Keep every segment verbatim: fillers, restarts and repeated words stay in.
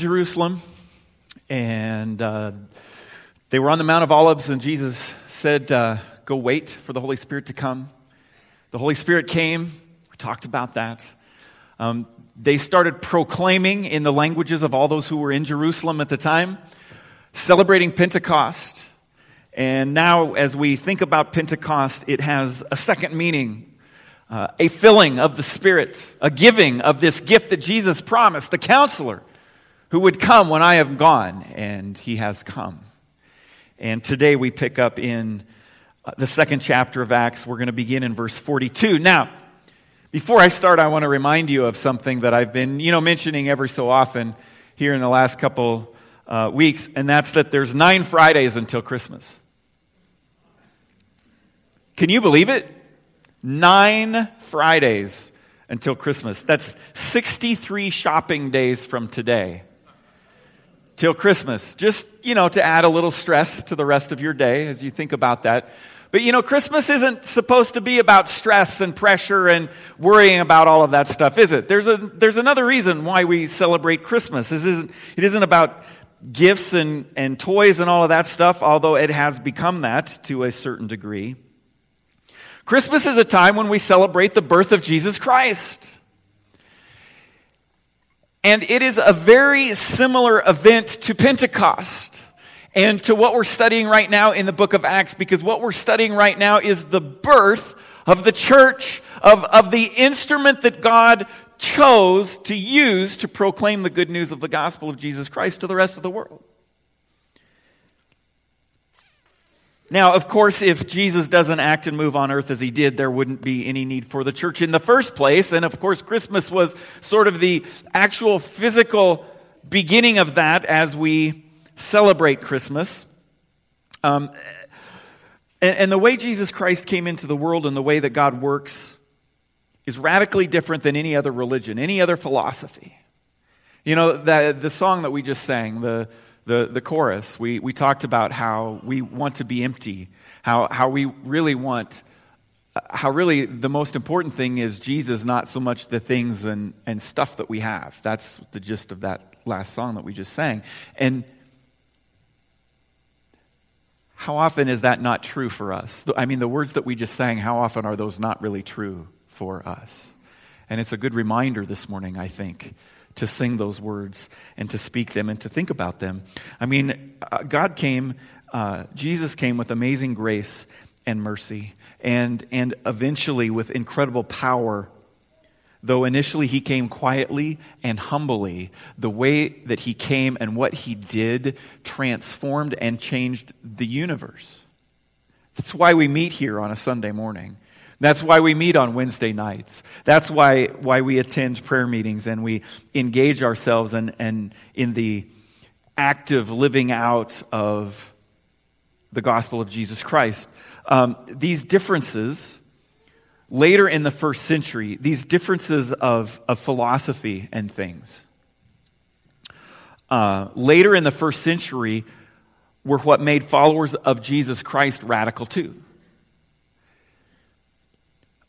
Jerusalem, and uh, they were on the Mount of Olives, and Jesus said, uh, go wait for the Holy Spirit to come. The Holy Spirit came. We talked about that. Um, they started proclaiming in the languages of all those who were in Jerusalem at the time, celebrating Pentecost. And now as we think about Pentecost, it has a second meaning, uh, a filling of the Spirit, a giving of this gift that Jesus promised, the Counselor, who would come when I am gone, and he has come. And today we pick up in the second chapter of Acts. We're going to begin in verse forty-two. Now, before I start, I want to remind you of something that I've been, you know, mentioning every so often here in the last couple uh, weeks, and that's that there's nine Fridays until Christmas. Can you believe it? Nine Fridays until Christmas. That's sixty-three shopping days from today till Christmas. Just, you know, to add a little stress to the rest of your day as you think about that. But, you know, Christmas isn't supposed to be about stress and pressure and worrying about all of that stuff, is it? There's a there's another reason why we celebrate Christmas. This isn't, it isn't about gifts and, and toys and all of that stuff, although it has become that to a certain degree. Christmas is a time when we celebrate the birth of Jesus Christ. And it is a very similar event to Pentecost and to what we're studying right now in the book of Acts, because what we're studying right now is the birth of the church, of, of the instrument that God chose to use to proclaim the good news of the gospel of Jesus Christ to the rest of the world. Now, of course, if Jesus doesn't act and move on earth as he did, there wouldn't be any need for the church in the first place. And, of course, Christmas was sort of the actual physical beginning of that as we celebrate Christmas. Um, and, and the way Jesus Christ came into the world and the way that God works is radically different than any other religion, any other philosophy. You know, the, the song that we just sang, the The, the chorus, we, we talked about how we want to be empty, how, how we really want, how really the most important thing is Jesus, not so much the things and, and stuff that we have. That's the gist of that last song that we just sang. And how often is that not true for us? I mean, the words that we just sang, how often are those not really true for us? And it's a good reminder this morning, I think, to sing those words and to speak them and to think about them. I mean, God came, uh, Jesus came with amazing grace and mercy and, and eventually with incredible power. Though initially he came quietly and humbly, the way that he came and what he did transformed and changed the universe. That's why we meet here on a Sunday morning. That's why we meet on Wednesday nights. That's why why we attend prayer meetings and we engage ourselves in, in, in the active living out of the gospel of Jesus Christ. Um, these differences, later in the first century, these differences of, of philosophy and things, uh, later in the first century were what made followers of Jesus Christ radical too.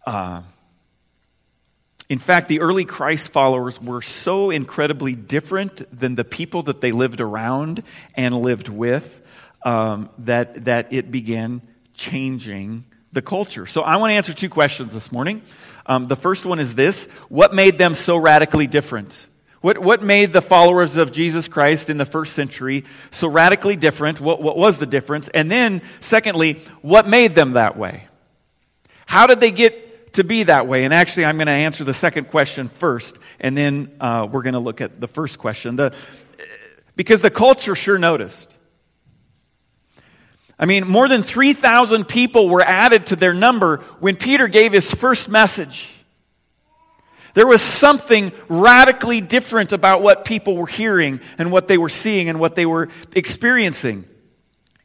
Uh, in fact, the early Christ followers were so incredibly different than the people that they lived around and lived with um, that, that it began changing the culture. So I want to answer two questions this morning. Um, the first one is this: what made them so radically different? What, what made the followers of Jesus Christ in the first century so radically different? What, what was the difference? And then, secondly, what made them that way? How did they get to be that way? And actually, I'm going to answer the second question first, and then uh, we're going to look at the first question. The, because the culture sure noticed. I mean, more than three thousand people were added to their number when Peter gave his first message. There was something radically different about what people were hearing and what they were seeing and what they were experiencing.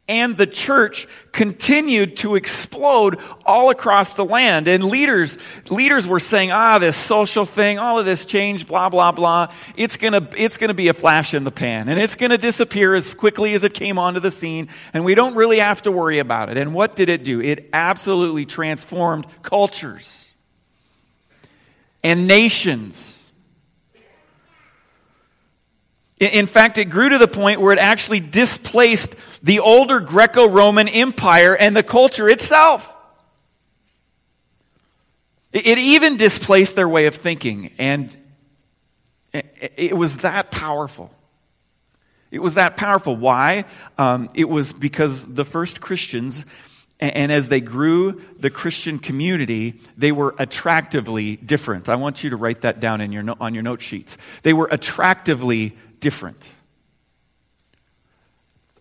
And the church continued to explode all across the land. And leaders leaders were saying, ah, this social thing, all of this change, blah, blah, blah. It's gonna, it's gonna be a flash in the pan. And it's gonna disappear as quickly as it came onto the scene. And we don't really have to worry about it. And what did it do? It absolutely transformed cultures and nations. In fact, it grew to the point where it actually displaced the older Greco-Roman Empire and the culture itself. It even displaced their way of thinking, and it was that powerful. It was that powerful. Why? Um, it was because the first Christians, and as they grew the Christian community, they were attractively different. I want you to write that down in your on your note sheets. They were attractively different.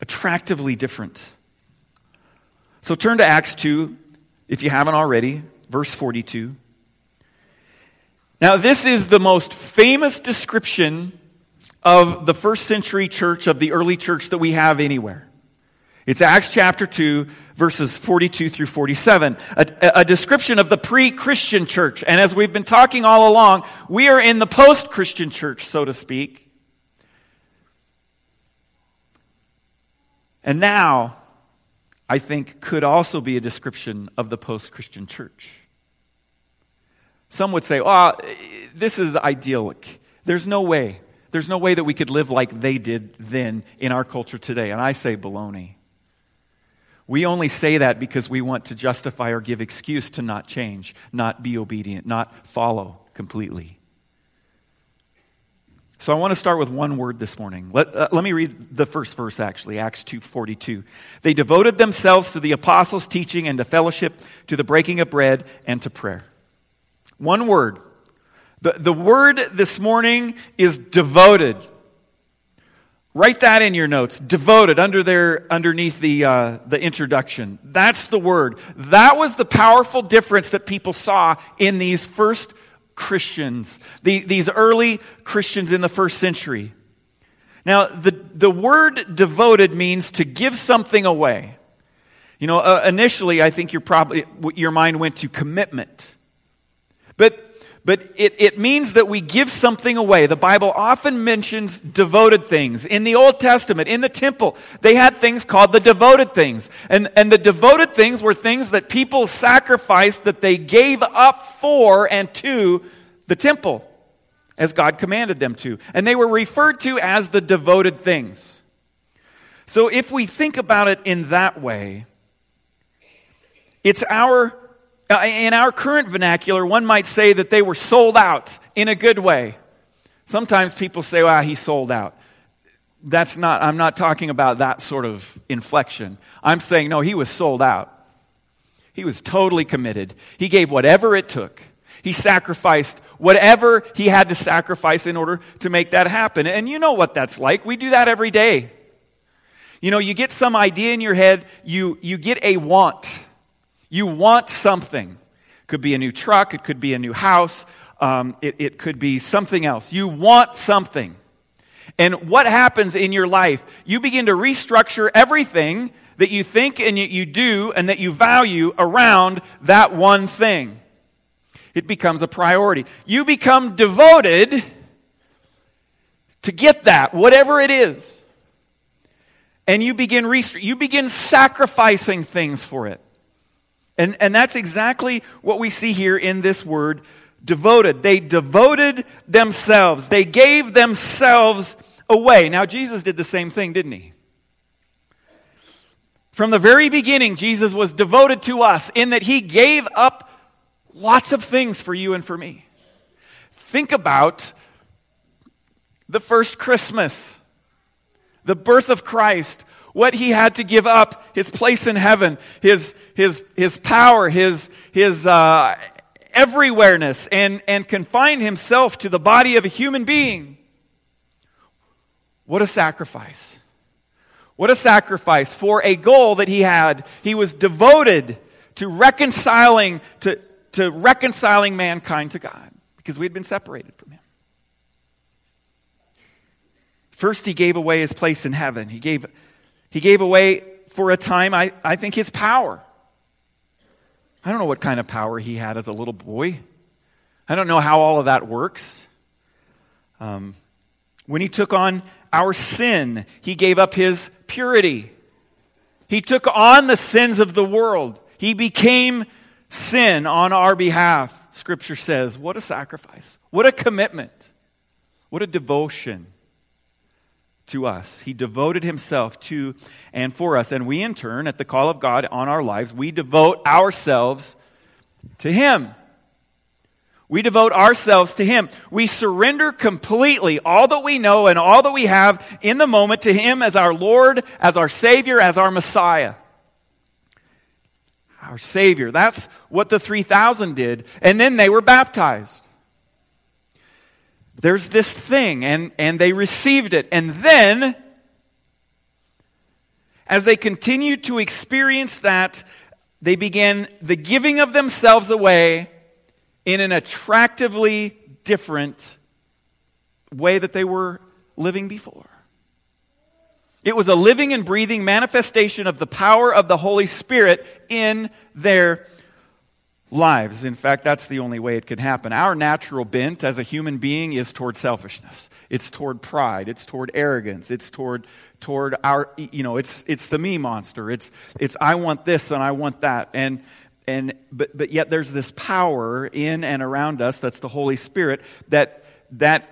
Attractively different. So turn to Acts two, if you haven't already, verse forty-two. Now, this is the most famous description of the first century church, of the early church, that we have anywhere. It's Acts chapter two, verses forty-two through forty-seven, a, a description of the pre-Christian church. And as we've been talking all along, we are in the post-Christian church, so to speak. And now, I think, could also be a description of the post-Christian church. Some would say, oh, this is idyllic. There's no way. There's no way that we could live like they did then in our culture today. And I say baloney. We only say that because we want to justify or give excuse to not change, not be obedient, not follow completely. So I want to start with one word this morning. Let, uh, let me read the first verse, actually, Acts two forty-two. They devoted themselves to the apostles' teaching and to fellowship, to the breaking of bread, and to prayer. One word. The, the word this morning is devoted. Write that in your notes. Devoted, under their, underneath the, uh, the introduction. That's the word. That was the powerful difference that people saw in these first Christians, the, these early Christians in the first century. Now, the, the word devoted means to give something away. You know, uh, initially, I think you're probably, your mind went to commitment. But But it, it means that we give something away. The Bible often mentions devoted things. In the Old Testament, in the temple, they had things called the devoted things. And, and the devoted things were things that people sacrificed, that they gave up for and to the temple, as God commanded them to. And they were referred to as the devoted things. So if we think about it in that way, it's our... in our current vernacular, one might say that they were sold out in a good way. Sometimes people say, "Wow, he sold out." That's not, I'm not talking about that sort of inflection. I'm saying, no, he was sold out. He was totally committed. He gave whatever it took. He sacrificed whatever he had to sacrifice in order to make that happen. And you know what that's like. We do that every day. You know, you get some idea in your head, you, you get a want. You want something. It could be a new truck. It could be a new house. Um, it, it could be something else. You want something. And what happens in your life? You begin to restructure everything that you think and you, you do and that you value around that one thing. It becomes a priority. You become devoted to get that, whatever it is. And you begin restru- you begin sacrificing things for it. And and that's exactly what we see here in this word, devoted. They devoted themselves. They gave themselves away. Now, Jesus did the same thing, didn't he? From the very beginning, Jesus was devoted to us in that he gave up lots of things for you and for me. Think about the first Christmas, the birth of Christ. What he had to give up, his place in heaven, his his his power, his his uh, everywhereness, and, and confine himself to the body of a human being. What a sacrifice. What a sacrifice for a goal that he had. He was devoted to reconciling, to, to reconciling mankind to God, because we had been separated from him. First, he gave away his place in heaven. He gave... He gave away for a time, I, I think, his power. I don't know what kind of power he had as a little boy. I don't know how all of that works. Um, when he took on our sin, he gave up his purity. He took on the sins of the world. He became sin on our behalf. Scripture says, what a sacrifice. What a commitment. What a devotion. to us. He devoted himself to and for us. And we, in turn, at the call of God on our lives, we devote ourselves to him. We devote ourselves to him. We surrender completely all that we know and all that we have in the moment to him as our Lord, as our Savior, as our Messiah. Our Savior. That's what the three thousand did. And then they were baptized. There's this thing, and, and they received it. And then, as they continued to experience that, they began the giving of themselves away in an attractively different way that they were living before. It was a living and breathing manifestation of the power of the Holy Spirit in their lives. In fact, that's the only way it could happen. Our natural bent as a human being is toward selfishness. It's toward pride. It's toward arrogance. It's toward toward our, you know, it's it's the me monster. It's it's I want this and I want that. And and but but yet there's this power in and around us that's the Holy Spirit that that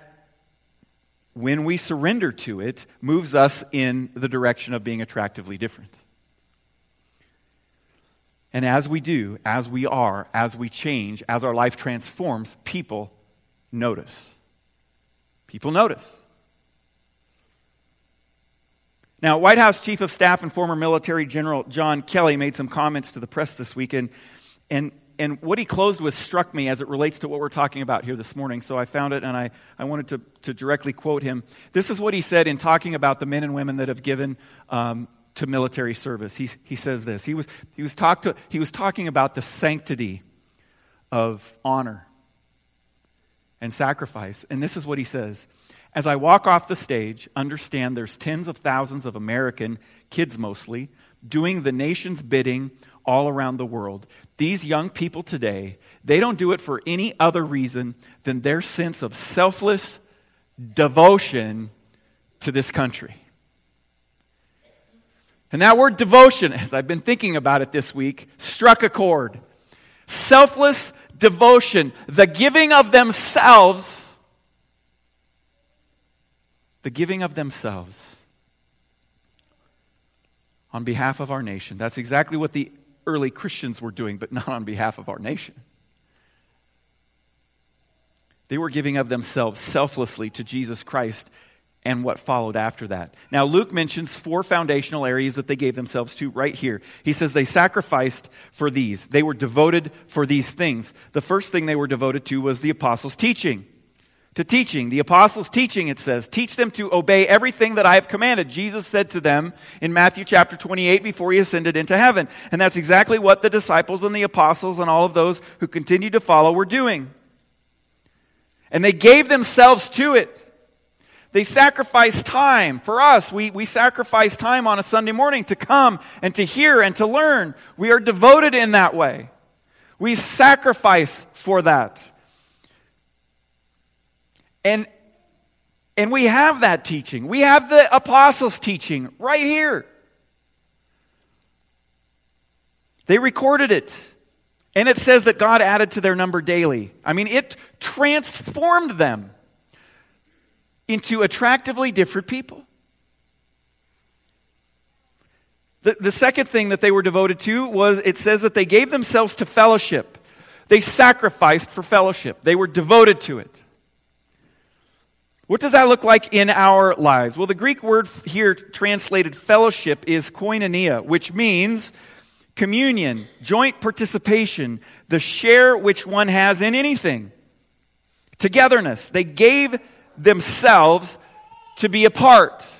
when we surrender to it moves us in the direction of being attractively different. And as we do, as we are, as we change, as our life transforms, people notice. People notice. Now, White House Chief of Staff and former military General John Kelly made some comments to the press this week, and, and, and what he closed with struck me as it relates to what we're talking about here this morning, so I found it and I, I wanted to, to directly quote him. This is what he said in talking about the men and women that have given um, to military service. He he says this. He was he was talked to, he was talking about the sanctity of honor and sacrifice. And this is what he says. As I walk off the stage, understand there's tens of thousands of American kids mostly doing the nation's bidding all around the world. These young people today, they don't do it for any other reason than their sense of selfless devotion to this country. And that word devotion, as I've been thinking about it this week, struck a chord. Selfless devotion, the giving of themselves, the giving of themselves on behalf of our nation. That's exactly what the early Christians were doing, but not on behalf of our nation. They were giving of themselves selflessly to Jesus Christ and what followed after that. Now, Luke mentions four foundational areas that they gave themselves to right here. He says they sacrificed for these. They were devoted for these things. The first thing they were devoted to was the apostles' teaching. To teaching. The apostles' teaching, it says, teach them to obey everything that I have commanded. Jesus said to them in Matthew chapter twenty-eight before he ascended into heaven. And that's exactly what the disciples and the apostles and all of those who continued to follow were doing. And they gave themselves to it. They sacrifice time. For us, we, we sacrifice time on a Sunday morning to come and to hear and to learn. We are devoted in that way. We sacrifice for that. And, and we have that teaching. We have the apostles' teaching right here. They recorded it. And it says that God added to their number daily. I mean, it transformed them into attractively different people. The, the second thing that they were devoted to was, it says that they gave themselves to fellowship. They sacrificed for fellowship. They were devoted to it. What does that look like in our lives? Well, the Greek word here translated fellowship is koinonia, which means communion, joint participation, the share which one has in anything. Togetherness. They gave themselves to be a part.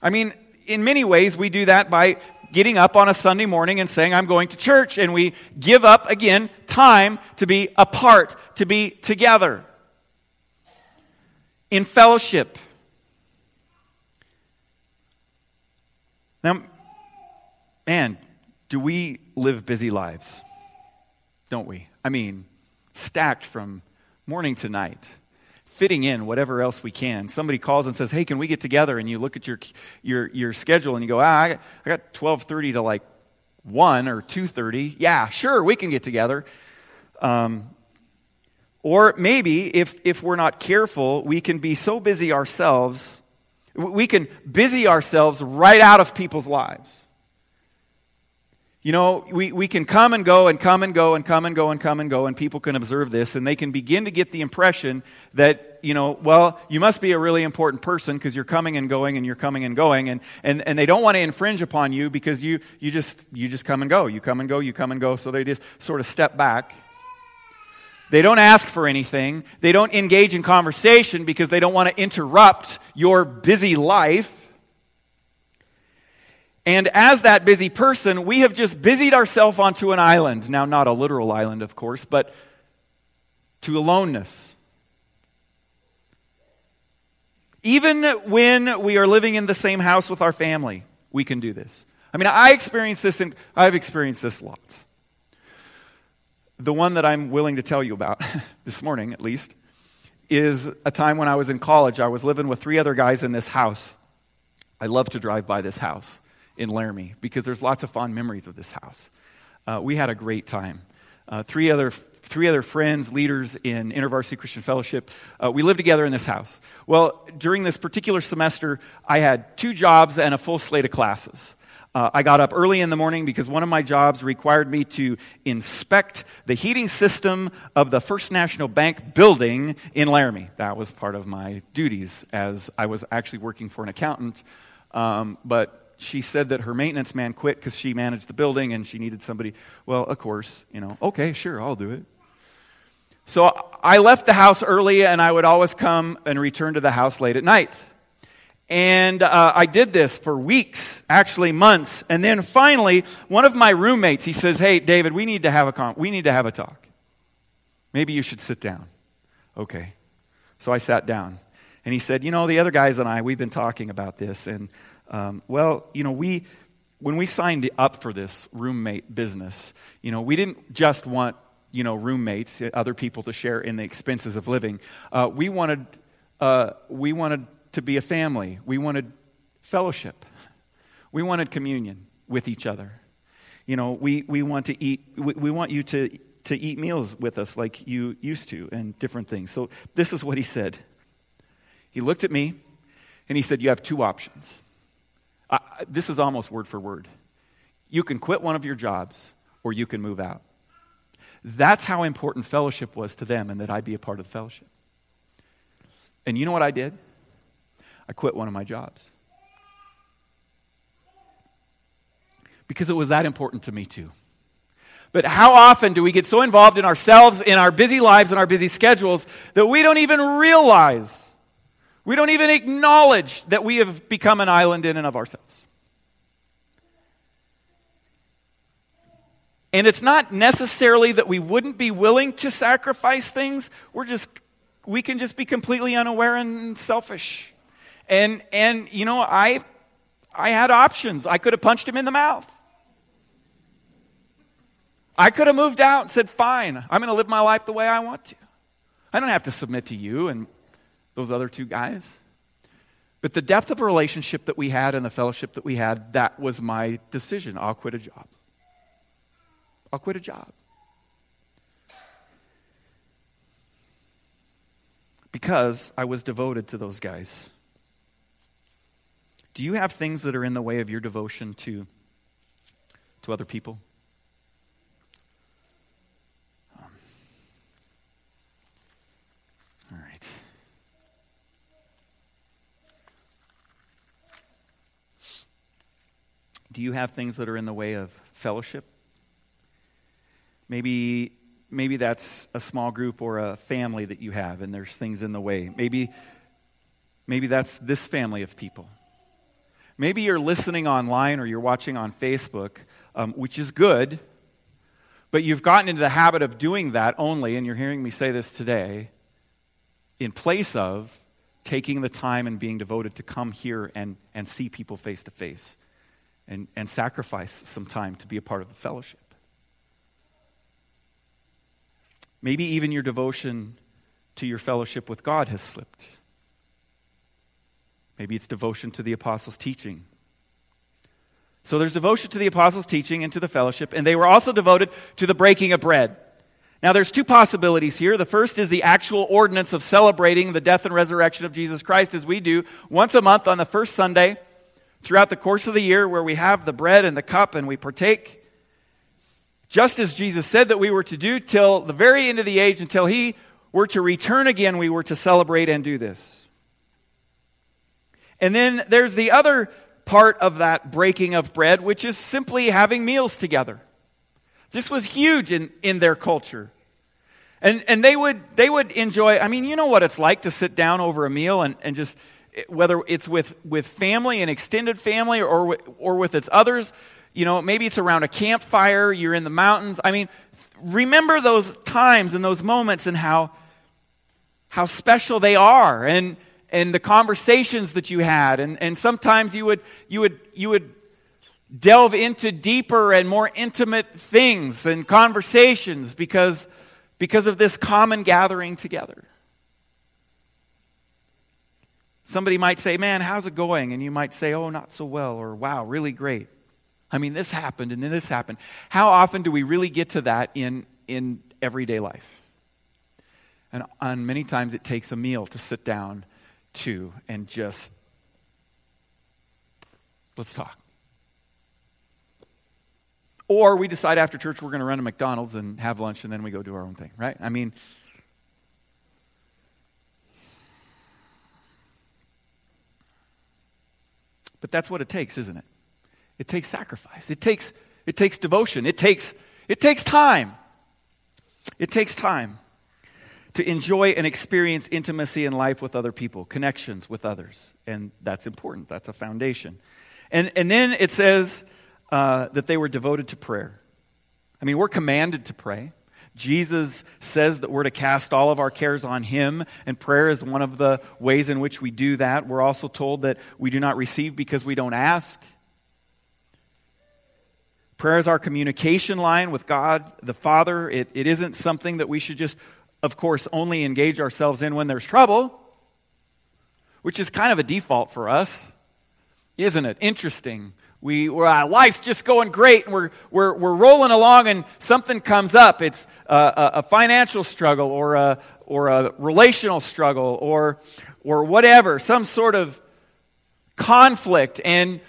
I mean, in many ways, we do that by getting up on a Sunday morning and saying, I'm going to church, and we give up, again, time to be a part, to be together. In fellowship. Now, man, do we live busy lives? Don't we? I mean, stacked from morning to night. Fitting in whatever else we can. Somebody calls and says, hey, can we get together? And you look at your your your schedule and you go, ah, I got twelve thirty to like one or two thirty. Yeah, sure, we can get together. Um, or maybe if if we're not careful, we can be so busy ourselves. We can busy ourselves right out of people's lives. You know, we, we can come and go and come and go and come and go and come and go, and people can observe this, and they can begin to get the impression that, you know, well, you must be a really important person because you're coming and going and you're coming and going, and, and, and they don't want to infringe upon you because you, you just you just come and go. You come and go, you come and go, so they just sort of step back. They don't ask for anything. They don't engage in conversation because they don't want to interrupt your busy life. And as that busy person, we have just busied ourselves onto an island. Now, not a literal island, of course, but to aloneness. Even when we are living in the same house with our family, we can do this. I mean, I experienced this, and I've experienced this lots. The one that I'm willing to tell you about, this morning at least, is a time when I was in college. I was living with three other guys in this house. I love to drive by this house in Laramie, because there's lots of fond memories of this house. Uh, we had a great time. Uh, three other three other friends, leaders in InterVarsity Christian Fellowship, uh, we lived together in this house. Well, during this particular semester, I had two jobs and a full slate of classes. Uh, I got up early in the morning because one of my jobs required me to inspect the heating system of the First National Bank building in Laramie. That was part of my duties, as I was actually working for an accountant, um, but she said that her maintenance man quit because she managed the building and she needed somebody. Well, of course, you know, okay, sure, I'll do it. So I left the house early, and I would always come and return to the house late at night. And uh, I did this for weeks, actually months. And then finally, one of my roommates, he says, hey, David, we need to have a con- we need to have a talk. Maybe you should sit down. Okay. So I sat down. And he said, you know, the other guys and I, we've been talking about this, and Um, well, you know, we when we signed up for this roommate business, you know, we didn't just want, you know, roommates, other people to share in the expenses of living. Uh, we wanted uh, we wanted to be a family. We wanted fellowship. We wanted communion with each other. You know, we, we want to eat. We, we want you to to eat meals with us like you used to, and different things. So this is what he said. He looked at me, and he said, "You have two options." Uh, this is almost word for word. You can quit one of your jobs, or you can move out. That's how important fellowship was to them, and that I be a part of the fellowship. And you know what I did? I quit one of my jobs. Because it was that important to me too. But how often do we get so involved in ourselves, in our busy lives, in our busy schedules, that we don't even realize We don't even acknowledge that we have become an island in and of ourselves. And it's not necessarily that we wouldn't be willing to sacrifice things. We're just, we can just be completely unaware and selfish. And, and you know, I, I had options. I could have punched him in the mouth. I could have moved out and said, fine, I'm going to live my life the way I want to. I don't have to submit to you and those other two guys. But the depth of a relationship that we had and the fellowship that we had, that was my decision. I'll quit a job. I'll quit a job. Because I was devoted to those guys. Do you have things that are in the way of your devotion to, to other people? Do you have things that are in the way of fellowship? Maybe maybe that's a small group or a family that you have, and there's things in the way. Maybe maybe that's this family of people. Maybe you're listening online or you're watching on Facebook, um, which is good, but you've gotten into the habit of doing that only, and you're hearing me say this today, in place of taking the time and being devoted to come here and, and see people face to face. And, and sacrifice some time to be a part of the fellowship. Maybe even your devotion to your fellowship with God has slipped. Maybe it's devotion to the apostles' teaching. So there's devotion to the apostles' teaching and to the fellowship, and they were also devoted to the breaking of bread. Now, there's two possibilities here. The first is the actual ordinance of celebrating the death and resurrection of Jesus Christ, as we do once a month on the first Sunday throughout the course of the year, where we have the bread and the cup and we partake, just as Jesus said that we were to do till the very end of the age, until he were to return again, we were to celebrate and do this. And then there's the other part of that breaking of bread, which is simply having meals together. This was huge in, in their culture. And and they would they would enjoy, I mean, you know what it's like to sit down over a meal and, and just, whether it's with, with family, an extended family, or, or with its others, you know, maybe it's around a campfire, you're in the mountains. I mean, remember those times and those moments and how how special they are, and and the conversations that you had, and, and sometimes you would you would you would delve into deeper and more intimate things and conversations because because of this common gathering together. Somebody might say, "Man, how's it going?" And you might say, "Oh, not so well," or "Wow, really great. I mean, this happened and then this happened." How often do we really get to that in, in everyday life? And, and many times it takes a meal to sit down to and just, let's talk. Or we decide after church we're going to run to McDonald's and have lunch, and then we go do our own thing, right? I mean, but that's what it takes, isn't it? It takes sacrifice. It takes it takes devotion. It takes it takes time. It takes time to enjoy and experience intimacy in life with other people, connections with others, and that's important. That's a foundation. And and then it says uh, that they were devoted to prayer. I mean, we're commanded to pray. Jesus says that we're to cast all of our cares on him, and prayer is one of the ways in which we do that. We're also told that we do not receive because we don't ask. Prayer is our communication line with God, the Father. It, it isn't something that we should just, of course, only engage ourselves in when there's trouble, which is kind of a default for us, isn't it? Interesting. We, we're, uh, life's just going great, and we're, we're, we're rolling along, and something comes up. It's uh, a, a financial struggle, or a, or a relational struggle, or, or whatever, some sort of conflict, and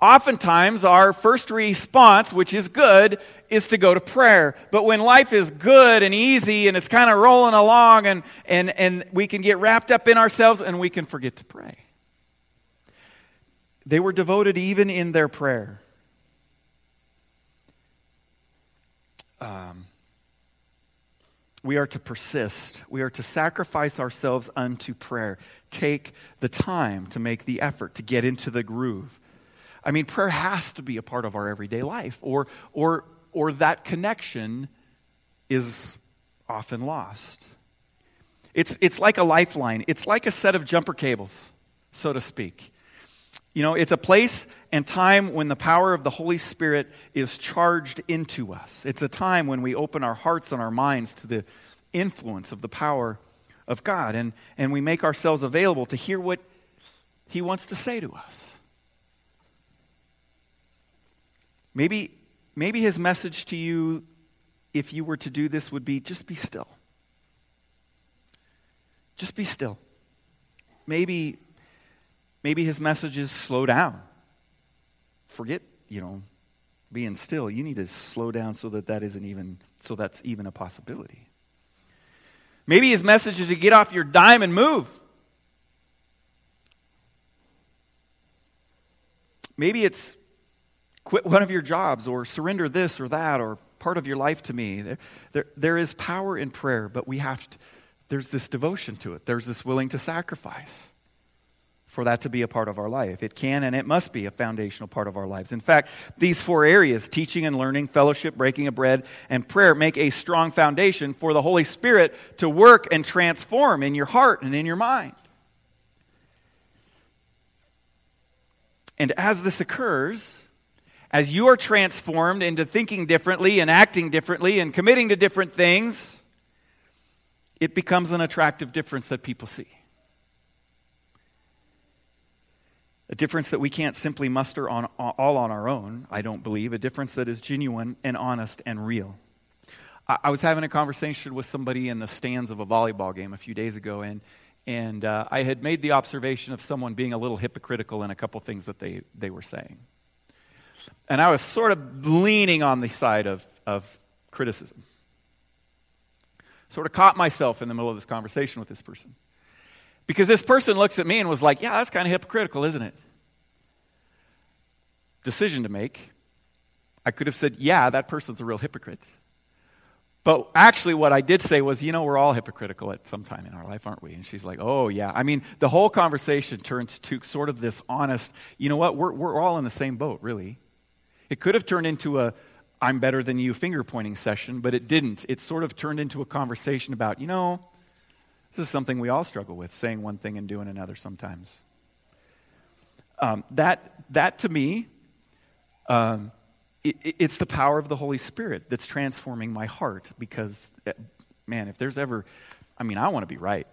oftentimes, our first response, which is good, is to go to prayer. But when life is good and easy and it's kind of rolling along, and, and, and we can get wrapped up in ourselves and we can forget to pray. They were devoted even in their prayer. Um, we are to persist. We are to sacrifice ourselves unto prayer. Take the time to make the effort to get into the groove. I mean, prayer has to be a part of our everyday life, or or or that connection is often lost. It's it's like a lifeline. It's like a set of jumper cables, so to speak. You know, it's a place and time when the power of the Holy Spirit is charged into us. It's a time when we open our hearts and our minds to the influence of the power of God, and, and we make ourselves available to hear what he wants to say to us. Maybe maybe his message to you, if you were to do this, would be just be still. Just be still. Maybe maybe his message is slow down. Forget, you know, being still. You need to slow down so that, that isn't even so that's even a possibility. Maybe his message is to get off your dime and move. Maybe it's quit one of your jobs, or surrender this or that, or part of your life to me. There, there, there is power in prayer, but we have to, there's this devotion to it. There's this willing to sacrifice for that to be a part of our life. It can and it must be a foundational part of our lives. In fact, these four areas, teaching and learning, fellowship, breaking of bread, and prayer, make a strong foundation for the Holy Spirit to work and transform in your heart and in your mind. And as this occurs, as you are transformed into thinking differently and acting differently and committing to different things, it becomes an attractive difference that people see. A difference that we can't simply muster on all on our own, I don't believe. A difference that is genuine and honest and real. I was having a conversation with somebody in the stands of a volleyball game a few days ago, and and uh, I had made the observation of someone being a little hypocritical in a couple things that they, they were saying. And I was sort of leaning on the side of, of criticism. Sort of caught myself in the middle of this conversation with this person. Because this person looks at me and was like, yeah, that's kind of hypocritical, isn't it? Decision to make. I could have said, yeah, that person's a real hypocrite. But actually what I did say was, you know, we're all hypocritical at some time in our life, aren't we? And she's like, oh, yeah. I mean, the whole conversation turns to sort of this honest, you know what, we're we're all in the same boat, really. It could have turned into a I'm better than you finger-pointing session, but it didn't. It sort of turned into a conversation about, you know, this is something we all struggle with, saying one thing and doing another sometimes. Um, that, that to me, um, it, it's the power of the Holy Spirit that's transforming my heart because, man, if there's ever, I mean, I want to be right.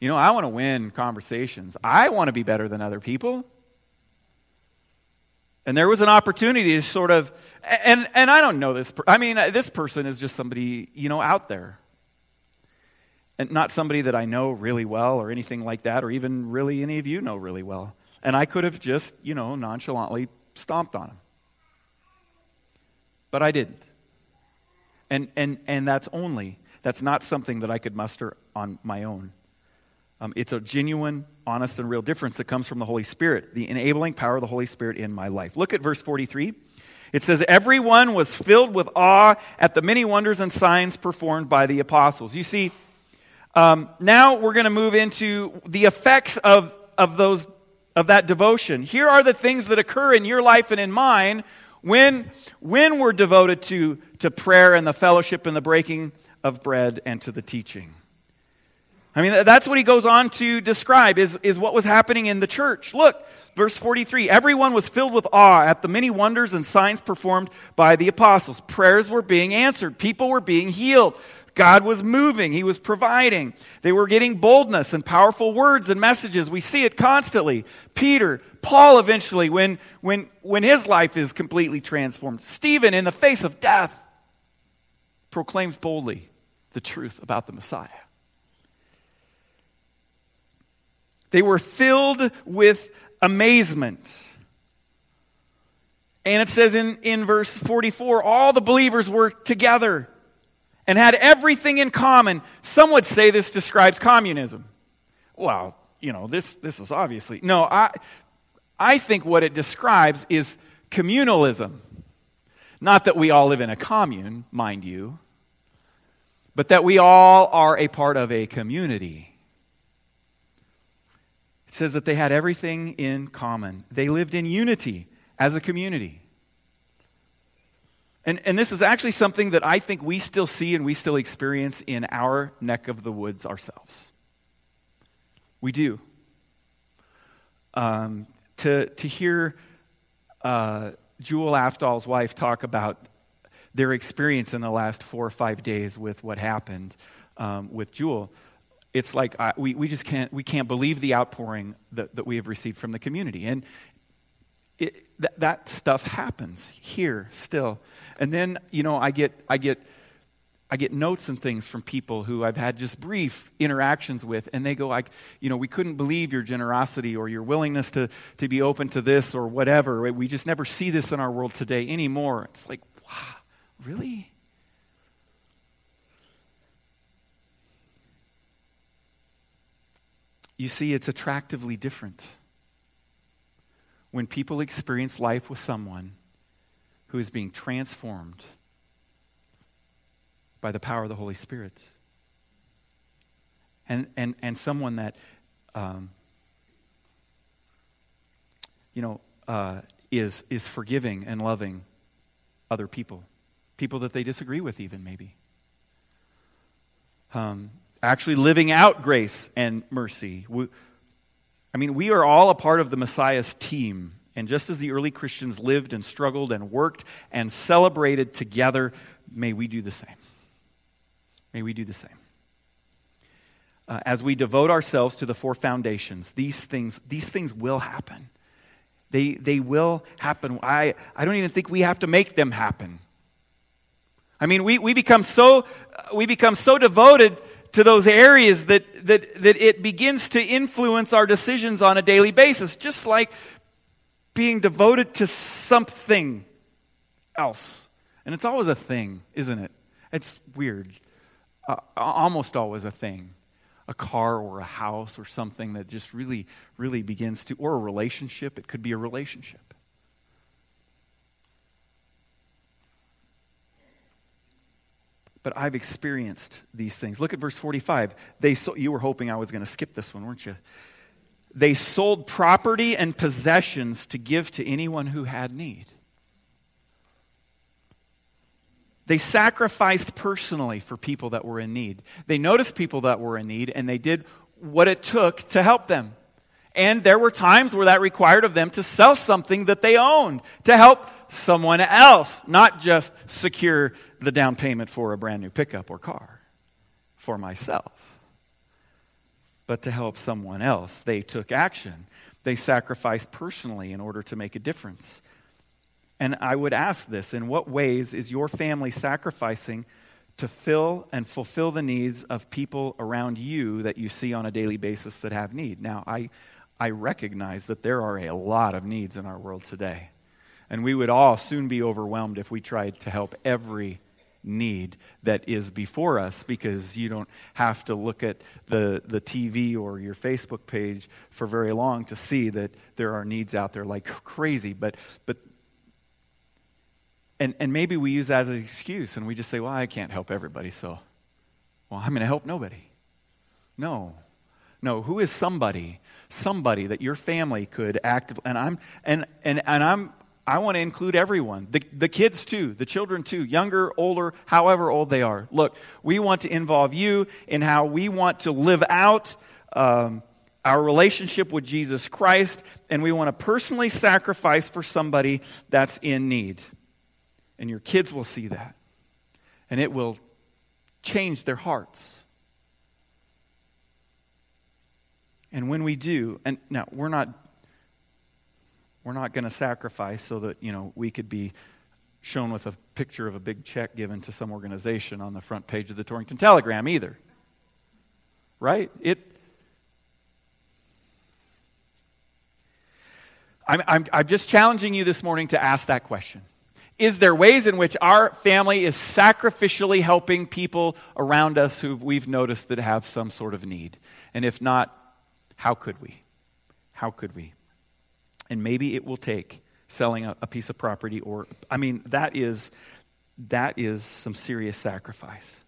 You know, I want to win conversations. I want to be better than other people. And there was an opportunity to sort of, and and I don't know this, per, I mean, this person is just somebody, you know, out there. And not somebody that I know really well or anything like that, or even really any of you know really well. And I could have just, you know, nonchalantly stomped on him. But I didn't. And and and that's only, that's not something that I could muster on my own. Um, it's a genuine, honest, and real difference that comes from the Holy Spirit, the enabling power of the Holy Spirit in my life. Look at verse forty-three. It says, everyone was filled with awe at the many wonders and signs performed by the apostles. You see, um, now we're going to move into the effects of, of, those, of that devotion. Here are the things that occur in your life and in mine when, when we're devoted to, to prayer and the fellowship and the breaking of bread and to the teaching. I mean, that's what he goes on to describe is, is what was happening in the church. Look, verse forty-three, everyone was filled with awe at the many wonders and signs performed by the apostles. Prayers were being answered. People were being healed. God was moving. He was providing. They were getting boldness and powerful words and messages. We see it constantly. Peter, Paul eventually, when, when, when his life is completely transformed. Stephen, in the face of death, proclaims boldly the truth about the Messiah. They were filled with amazement. And it says in, in verse forty-four, all the believers were together and had everything in common. Some would say this describes communism. Well, you know, this, this is obviously... No, I, I think what it describes is communalism. Not that we all live in a commune, mind you, but that we all are a part of a community. It says that they had everything in common. They lived in unity as a community. And, and this is actually something that I think we still see and we still experience in our neck of the woods ourselves. We do. Um, to, to hear uh, Jewel Aftal's wife talk about their experience in the last four or five days with what happened um, with Jewel, it's like I, we, we just can't we can't believe the outpouring that, that we have received from the community. And it, th- that stuff happens here still. And then, you know, I get I get I get notes and things from people who I've had just brief interactions with, and they go like, you know, we couldn't believe your generosity or your willingness to, to be open to this or whatever. We just never see this in our world today anymore. It's like, wow, really? You see, it's attractively different when people experience life with someone who is being transformed by the power of the Holy Spirit. And and, and someone that, um, you know, uh, is, is forgiving and loving other people. People that they disagree with even, maybe. Um. Actually living out grace and mercy. We, I mean, we are all a part of the Messiah's team. And just as the early Christians lived and struggled and worked and celebrated together, may we do the same. May we do the same. Uh, as we devote ourselves to the four foundations, these things, these things will happen. They, they will happen. I, I don't even think we have to make them happen. I mean, we, we become so we become so devoted to those areas that, that, that it begins to influence our decisions on a daily basis, just like being devoted to something else. And it's always a thing, isn't it? It's weird. Uh, almost always a thing. A car or a house or something that just really, really begins to, or a relationship. It could be a relationship. But I've experienced these things. Look at verse forty-five. They so, you were hoping I was going to skip this one, weren't you? They sold property and possessions to give to anyone who had need. They sacrificed personally for people that were in need. They noticed people that were in need, and they did what it took to help them. And there were times where that required of them to sell something that they owned to help someone else, not just secure the down payment for a brand new pickup or car for myself, but to help someone else. They took action. They sacrificed personally in order to make a difference. And I would ask this, in what ways is your family sacrificing to fill and fulfill the needs of people around you that you see on a daily basis that have need? Now, I, I recognize that there are a lot of needs in our world today. And we would all soon be overwhelmed if we tried to help every need that is before us, because you don't have to look at the, the T V or your Facebook page for very long to see that there are needs out there like crazy. But but. And and maybe we use that as an excuse, and we just say, well, I can't help everybody, so, well, I'm going to help nobody. No. No, who is somebody? Somebody that your family could actively, and I'm, and, and, and I'm, I want to include everyone, the, the kids too, the children too, younger, older, however old they are. Look, we want to involve you in how we want to live out um, our relationship with Jesus Christ, and we want to personally sacrifice for somebody that's in need. And your kids will see that. And it will change their hearts. And when we do, and now we're not we're not going to sacrifice so that, you know, we could be shown with a picture of a big check given to some organization on the front page of the Torrington Telegram either. Right? It I'm I'm I'm just challenging you this morning to ask that question. Is there ways in which our family is sacrificially helping people around us who we've noticed that have some sort of need? And if not, how could we? How could we? And maybe it will take selling a, a piece of property, or, I mean, that is, that is some serious sacrifice.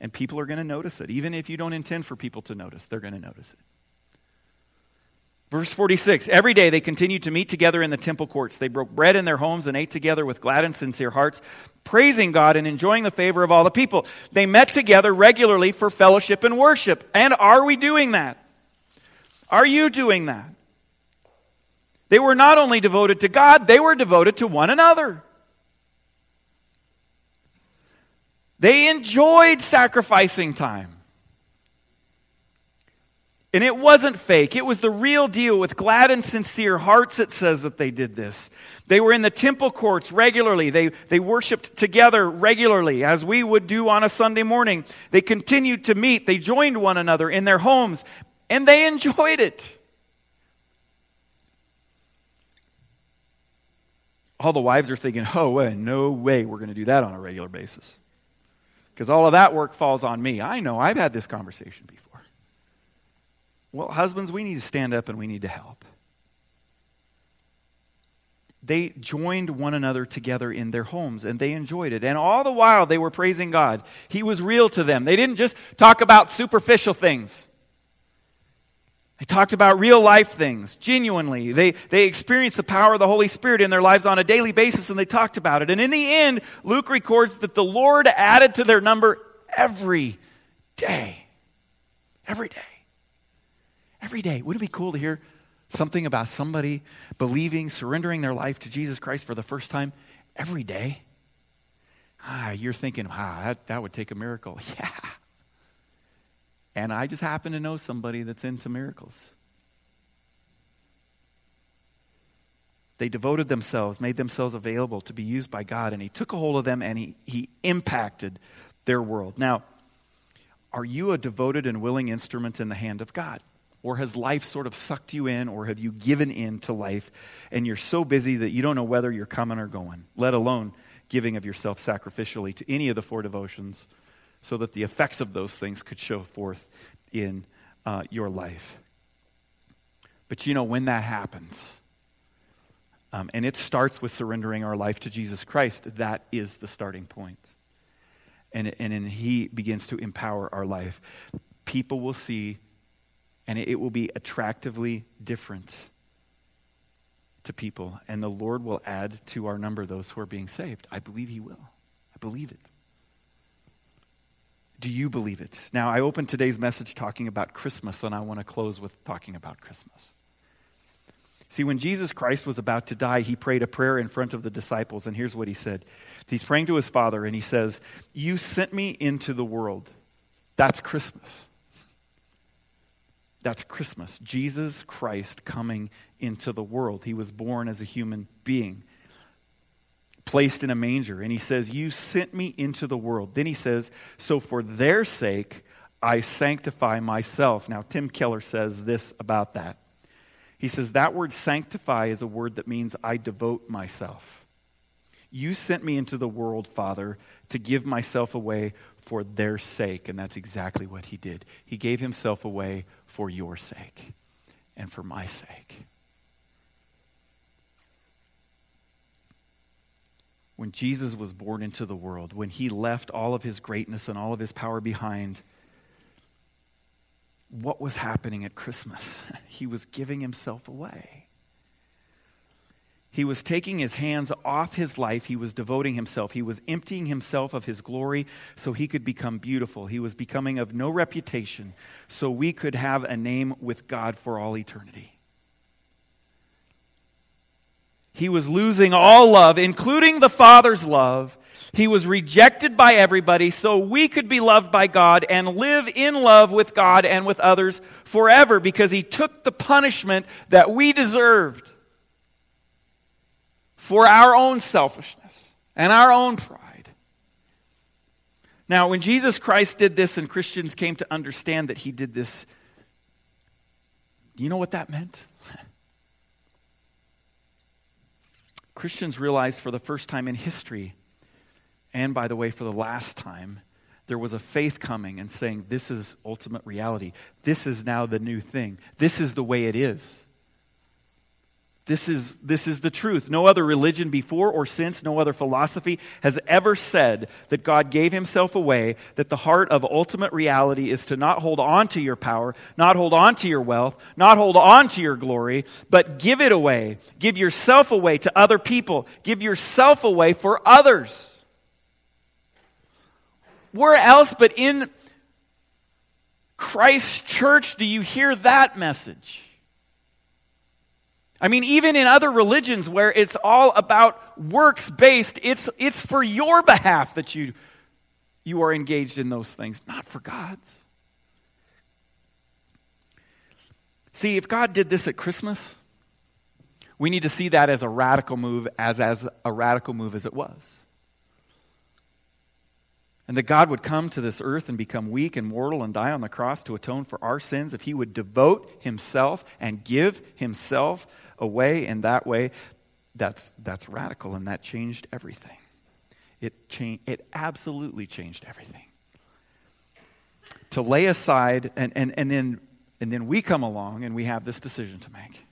And people are going to notice it. Even if you don't intend for people to notice, they're going to notice it. Verse forty-six, every day they continued to meet together in the temple courts. They broke bread in their homes and ate together with glad and sincere hearts, praising God and enjoying the favor of all the people. They met together regularly for fellowship and worship. And are we doing that? Are you doing that? They were not only devoted to God, they were devoted to one another. They enjoyed sacrificing time. And it wasn't fake. It was the real deal. With glad and sincere hearts, it says that they did this. They were in the temple courts regularly. They, they worshiped together regularly, as we would do on a Sunday morning. They continued to meet. They joined one another in their homes, and they enjoyed it. All the wives are thinking, oh, well, no way we're going to do that on a regular basis, because all of that work falls on me. I know. I've had this conversation before. Well, husbands, we need to stand up and we need to help. They joined one another together in their homes, and they enjoyed it. And all the while, they were praising God. He was real to them. They didn't just talk about superficial things. They talked about real life things, genuinely. They, they experienced the power of the Holy Spirit in their lives on a daily basis, and they talked about it. And in the end, Luke records that the Lord added to their number every day. Every day. Every day. Wouldn't it be cool to hear something about somebody believing, surrendering their life to Jesus Christ for the first time every day? Ah, you're thinking, ah, that, that would take a miracle. Yeah. And I just happen to know somebody that's into miracles. They devoted themselves, made themselves available to be used by God, and he took a hold of them and he, he impacted their world. Now, are you a devoted and willing instrument in the hand of God? Or has life sort of sucked you in, or have you given in to life and you're so busy that you don't know whether you're coming or going, let alone giving of yourself sacrificially to any of the four devotions so that the effects of those things could show forth in uh, your life? But you know, when that happens, um, and it starts with surrendering our life to Jesus Christ, that is the starting point. And, and, and he begins to empower our life. People will see, and it will be attractively different to people. And the Lord will add to our number those who are being saved. I believe he will. I believe it. Do you believe it? Now, I opened today's message talking about Christmas, and I want to close with talking about Christmas. See, when Jesus Christ was about to die, he prayed a prayer in front of the disciples, and here's what he said. He's praying to his Father, and he says, "You sent me into the world." That's Christmas. That's Christmas. Jesus Christ coming into the world. He was born as a human being, placed in a manger, and he says, "You sent me into the world." Then he says, "So for their sake, I sanctify myself." Now, Tim Keller says this about that. He says, that word sanctify is a word that means I devote myself. You sent me into the world, Father, to give myself away for their sake. And that's exactly what he did. He gave himself away for your sake and for my sake. When Jesus was born into the world, when he left all of his greatness and all of his power behind, what was happening at Christmas? He was giving himself away. He was taking his hands off his life. He was devoting himself. He was emptying himself of his glory so he could become beautiful. He was becoming of no reputation so we could have a name with God for all eternity. He was losing all love, including the Father's love. He was rejected by everybody so we could be loved by God and live in love with God and with others forever because he took the punishment that we deserved for our own selfishness and our own pride. Now, when Jesus Christ did this and Christians came to understand that he did this, do you know what that meant? Christians realized for the first time in history, and by the way, for the last time, there was a faith coming and saying, this is ultimate reality. This is now the new thing. This is the way it is. This is, this is the truth. No other religion before or since, no other philosophy has ever said that God gave himself away, that the heart of ultimate reality is to not hold on to your power, not hold on to your wealth, not hold on to your glory, but give it away. Give yourself away to other people. Give yourself away for others. Where else but in Christ's church do you hear that message? I mean, even in other religions where it's all about works-based, it's it's for your behalf that you, you are engaged in those things, not for God's. See, if God did this at Christmas, we need to see that as a radical move, as, as a radical move as it was. And that God would come to this earth and become weak and mortal and die on the cross to atone for our sins, if he would devote himself and give himself away in that way, that's that's radical, and that changed everything. It cha- it absolutely changed everything. To lay aside, and, and, and then and then we come along and we have this decision to make.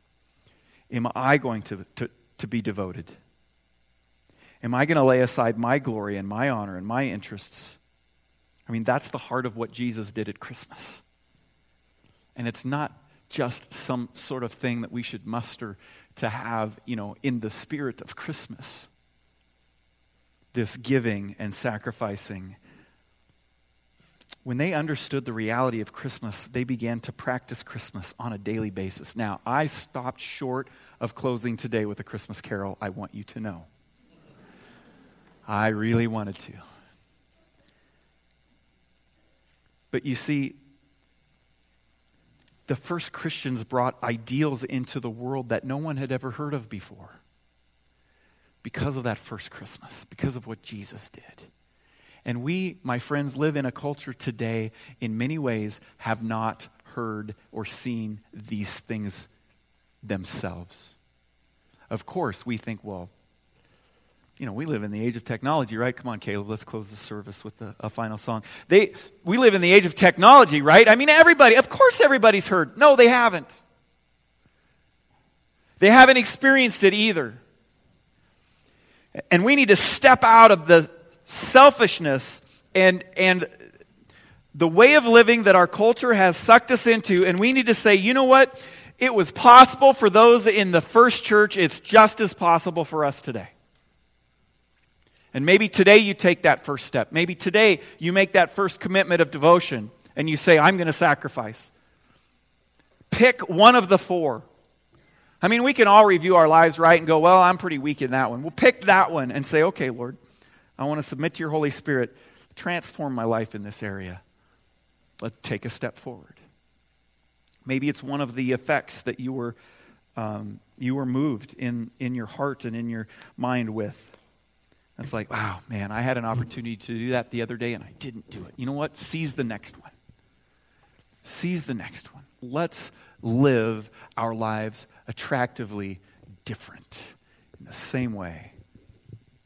Am I going to, to, to be devoted? Am I going to lay aside my glory and my honor and my interests? I mean, that's the heart of what Jesus did at Christmas. And it's not just some sort of thing that we should muster to have, you know, in the spirit of Christmas. This giving and sacrificing. When they understood the reality of Christmas, they began to practice Christmas on a daily basis. Now, I stopped short of closing today with a Christmas carol, I want you to know. I really wanted to. But you see, the first Christians brought ideals into the world that no one had ever heard of before. because of that first Christmas, because of what Jesus did. And we, my friends, live in a culture today, in many ways, have not heard or seen these things themselves. Of course, we think, well, you know, we live in the age of technology, right? Come on, Caleb, let's close the service with a, a final song. They, we live in the age of technology, right? I mean, everybody, of course everybody's heard. No, they haven't. They haven't experienced it either. And we need to step out of the selfishness and and the way of living that our culture has sucked us into, and we need to say, you know what? It was possible for those in the first church. It's just as possible for us today. And maybe today you take that first step. Maybe today you make that first commitment of devotion and you say, I'm going to sacrifice. Pick one of the four. I mean, we can all review our lives, right, and go, well, I'm pretty weak in that one. We'll pick that one and say, okay, Lord, I want to submit to your Holy Spirit. Transform my life in this area. Let's take a step forward. Maybe it's one of the effects that you were um, you were moved in, in your heart and in your mind with. It's like, wow, man, I had an opportunity to do that the other day and I didn't do it. You know what? Seize the next one. Seize the next one. Let's live our lives attractively different in the same way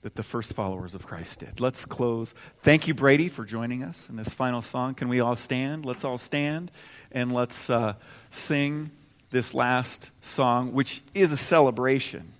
that the first followers of Christ did. Let's close. Thank you, Brady, for joining us in this final song. Can we all stand? Let's all stand and let's uh, sing this last song, which is a celebration.